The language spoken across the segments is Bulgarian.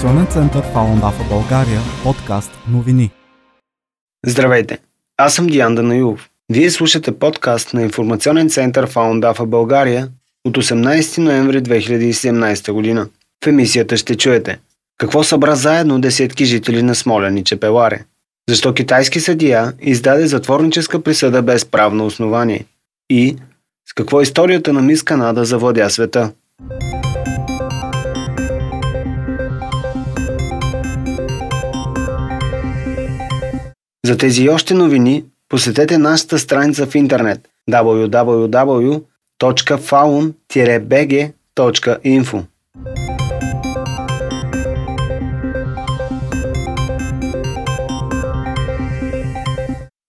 Информационен център Фалундафа България, подкаст новини. Здравейте, аз съм Дианда Данайлов. Вие слушате подкаст на Информационен център Фалундафа България от 18 ноември 2017 година. В емисията ще чуете какво събра заедно десетки жители на Смолян и Чепеларе, защо китайски съдия издаде затворническа присъда без правно основание и с какво историята на Мис Канада завладя света. За тези още новини посетете нашата страница в интернет www.faun-bg.info.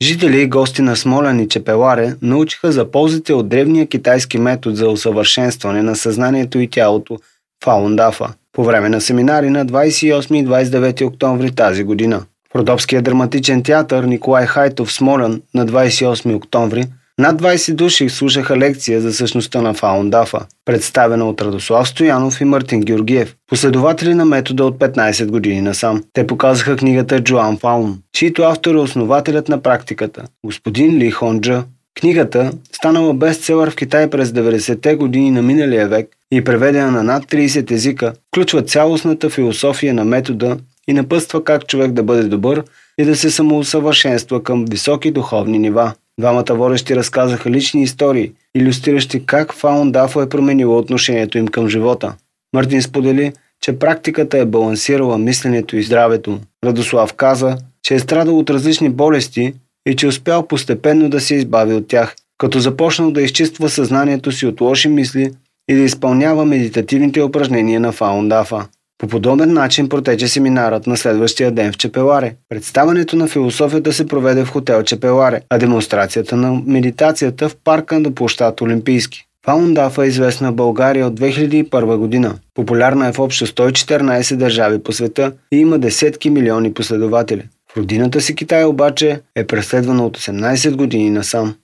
Жители и гости на Смолян и Чепеларе научиха за ползите от древния китайски метод за усъвършенстване на съзнанието и тялото Фалундафа по време на семинари на 28 и 29 октомври тази година. В Родопския драматичен театър Николай Хайтов Смолян на 28 октомври над 20 души слушаха лекция за същността на Фалундафа, представена от Радослав Стоянов и Мартин Георгиев, последователи на метода от 15 години насам. Те показаха книгата Джуан Фаун, чийто автор е основателят на практиката, господин Ли Хонджа. Книгата, станала бестселър в Китай през 90-те години на миналия век и преведена на над 30 езика, включва цялостната философия на метода и напътства как човек да бъде добър и да се самоусъвършенства към високи духовни нива. Двамата водещи разказаха лични истории, илюстриращи как Фалундафа е променила отношението им към живота. Мартин сподели, че практиката е балансирала мисленето и здравето. Радослав каза, че е страдал от различни болести и че успял постепенно да се избави от тях, като започнал да изчиства съзнанието си от лоши мисли и да изпълнява медитативните упражнения на Фалундафа. По подобен начин протече семинарът на следващия ден в Чепеларе. Представянето на философията се проведе в хотел Чепеларе, а демонстрацията на медитацията в парка на площад Олимпийски. Фалундафа е известна в България от 2001 година. Популярна е в общо 114 държави по света и има десетки милиони последователи. В родината си Китай обаче е преследвана от 18 години насам.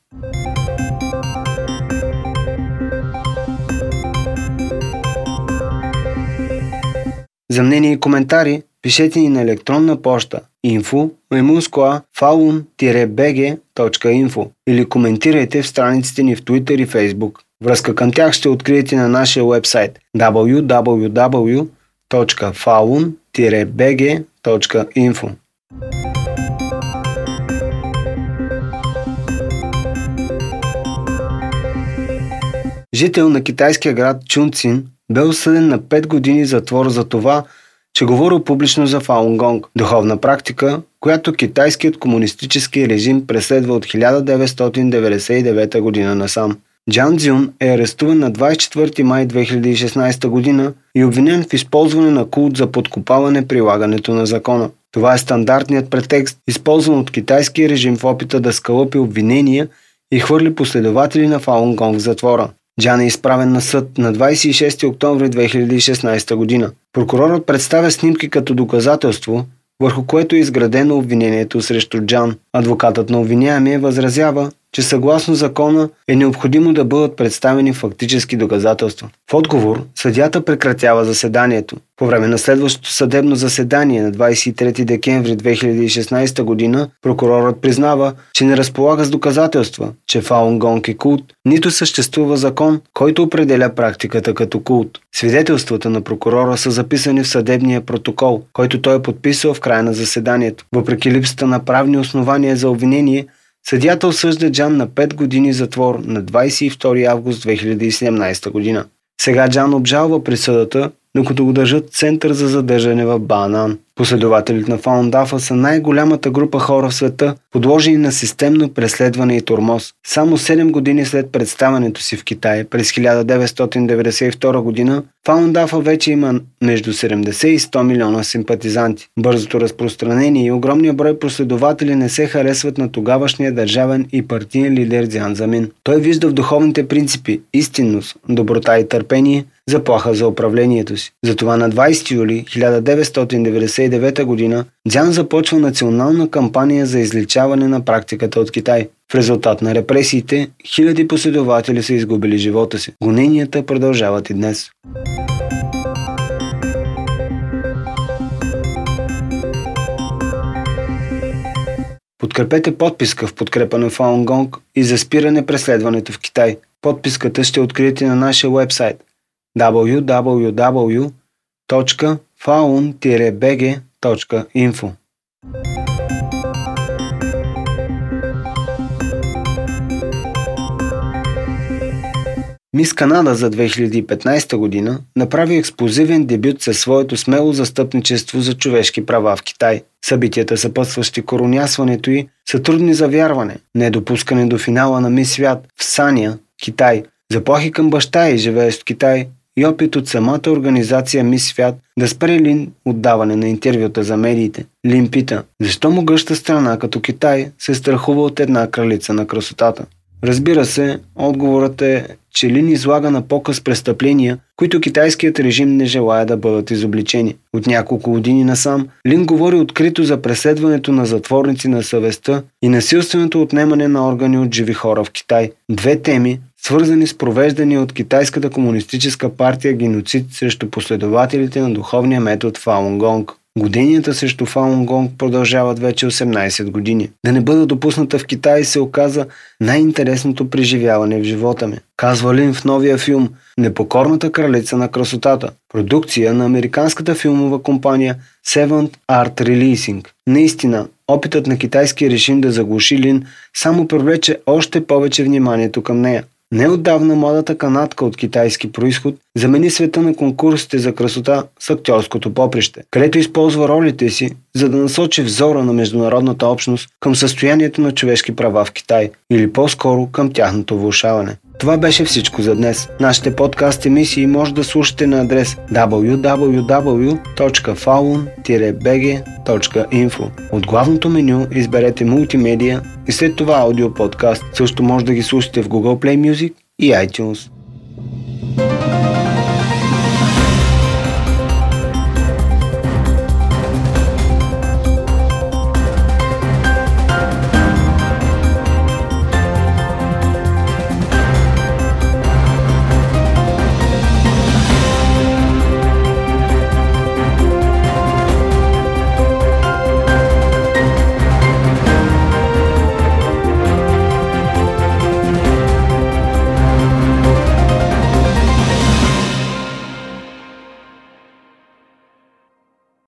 За мнение и коментари пишете ни на електронна поща info@falun-bg.info или коментирайте в страниците ни в Twitter и Facebook. Връзка към тях ще откриете на нашия уебсайт www.falun-bg.info. Жител на китайския град Чунцин бе осъден на 5 години затвор за това, че говорил публично за Фалун Гонг, духовна практика, която китайският комунистически режим преследва от 1999 година насам. Джан Цзюн е арестуван на 24 май 2016 година и обвинен в използване на култ за подкопаване прилагането на закона. Това е стандартният претекст, използван от китайския режим в опита да скалъпи обвинения и хвърли последователи на Фалун Гонг в затвора. Джан е изправен на съд на 26 октомври 2016 година. Прокурорът представя снимки като доказателство, върху което е изградено обвинението срещу Джан. Адвокатът на обвиняемия възразява, че съгласно закона е необходимо да бъдат представени фактически доказателства. В отговор съдията прекратява заседанието. По време на следващото съдебно заседание на 23 декември 2016 година прокурорът признава, че не разполага с доказателства, че Фалун Гонг е култ, нито съществува закон, който определя практиката като култ. Свидетелствата на прокурора са записани в съдебния протокол, който той е подписал в края на заседанието. Въпреки липсата на правни основания за обвинение, съдията осъжда Джан на 5 години затвор на 22 август 2017 година. Сега Джан обжалва присъдата, докато го държат център за задържане в Банан. Последователите на Фалундафа са най-голямата група хора в света, подложени на системно преследване и тормоз. Само 7 години след представянето си в Китай през 1992 година, Фалундафа вече има между 70 и 100 милиона симпатизанти. Бързото разпространение и огромния брой последователи не се харесват на тогавашния държавен и партиен лидер Дзян Замин. Той вижда в духовните принципи истинност, доброта и търпение заплаха за управлението си. Затова на 20 юли 1999 година Дзян започва национална кампания за изличаване на практиката от Китай. В резултат на репресиите, хиляди последователи са изгубили живота си. Гоненията продължават и днес. Подкрепете подписка в подкрепа на Фалун Гонг и за спиране преследването в Китай. Подписката ще откриете на нашия уебсайт www.faun-bg.info. Мис Канада за 2015 година направи експлозивен дебют със своето смело застъпничество за човешки права в Китай. Събитията, съпътстващи коронясването й, са трудни за вярване, недопускане до финала на Мис Свят в Сания, Китай, заплахи към баща й, живеещ в Китай, и опит от самата организация Мис Свят да спре Лин от даване на интервюта за медиите. Лин пита, защо могъща страна като Китай се страхува от една кралица на красотата? Разбира се, отговорът е, че Лин излага на показ престъпления, които китайският режим не желая да бъдат изобличени. От няколко години насам Лин говори открито за преследването на затворници на съвестта и насилственото отнемане на органи от живи хора в Китай. Две теми, свързани с провеждания от Китайската комунистическа партия геноцид срещу последователите на духовния метод Фалун Гонг. Годенията срещу Фалун Гонг продължават вече 18 години. Да не бъда допусната в Китай се оказа най-интересното преживяване в живота ми, казва Лин в новия филм «Непокорната кралица на красотата», продукция на американската филмова компания Seventh Art Releasing. Наистина, опитът на китайския режим да заглуши Лин само привлече още повече вниманието към нея. Неотдавна младата канадка от китайски происход замени света на конкурсите за красота с актьорското поприще, където използва ролите си, за да насочи взора на международната общност към състоянието на човешки права в Китай, или по-скоро към тяхното влошаване. Това беше всичко за днес. Нашите подкаст емисии може да слушате на адрес www.falun-bg.info. От главното меню изберете мултимедия и след това аудиоподкаст. Също може да ги слушате в Google Play Music и iTunes.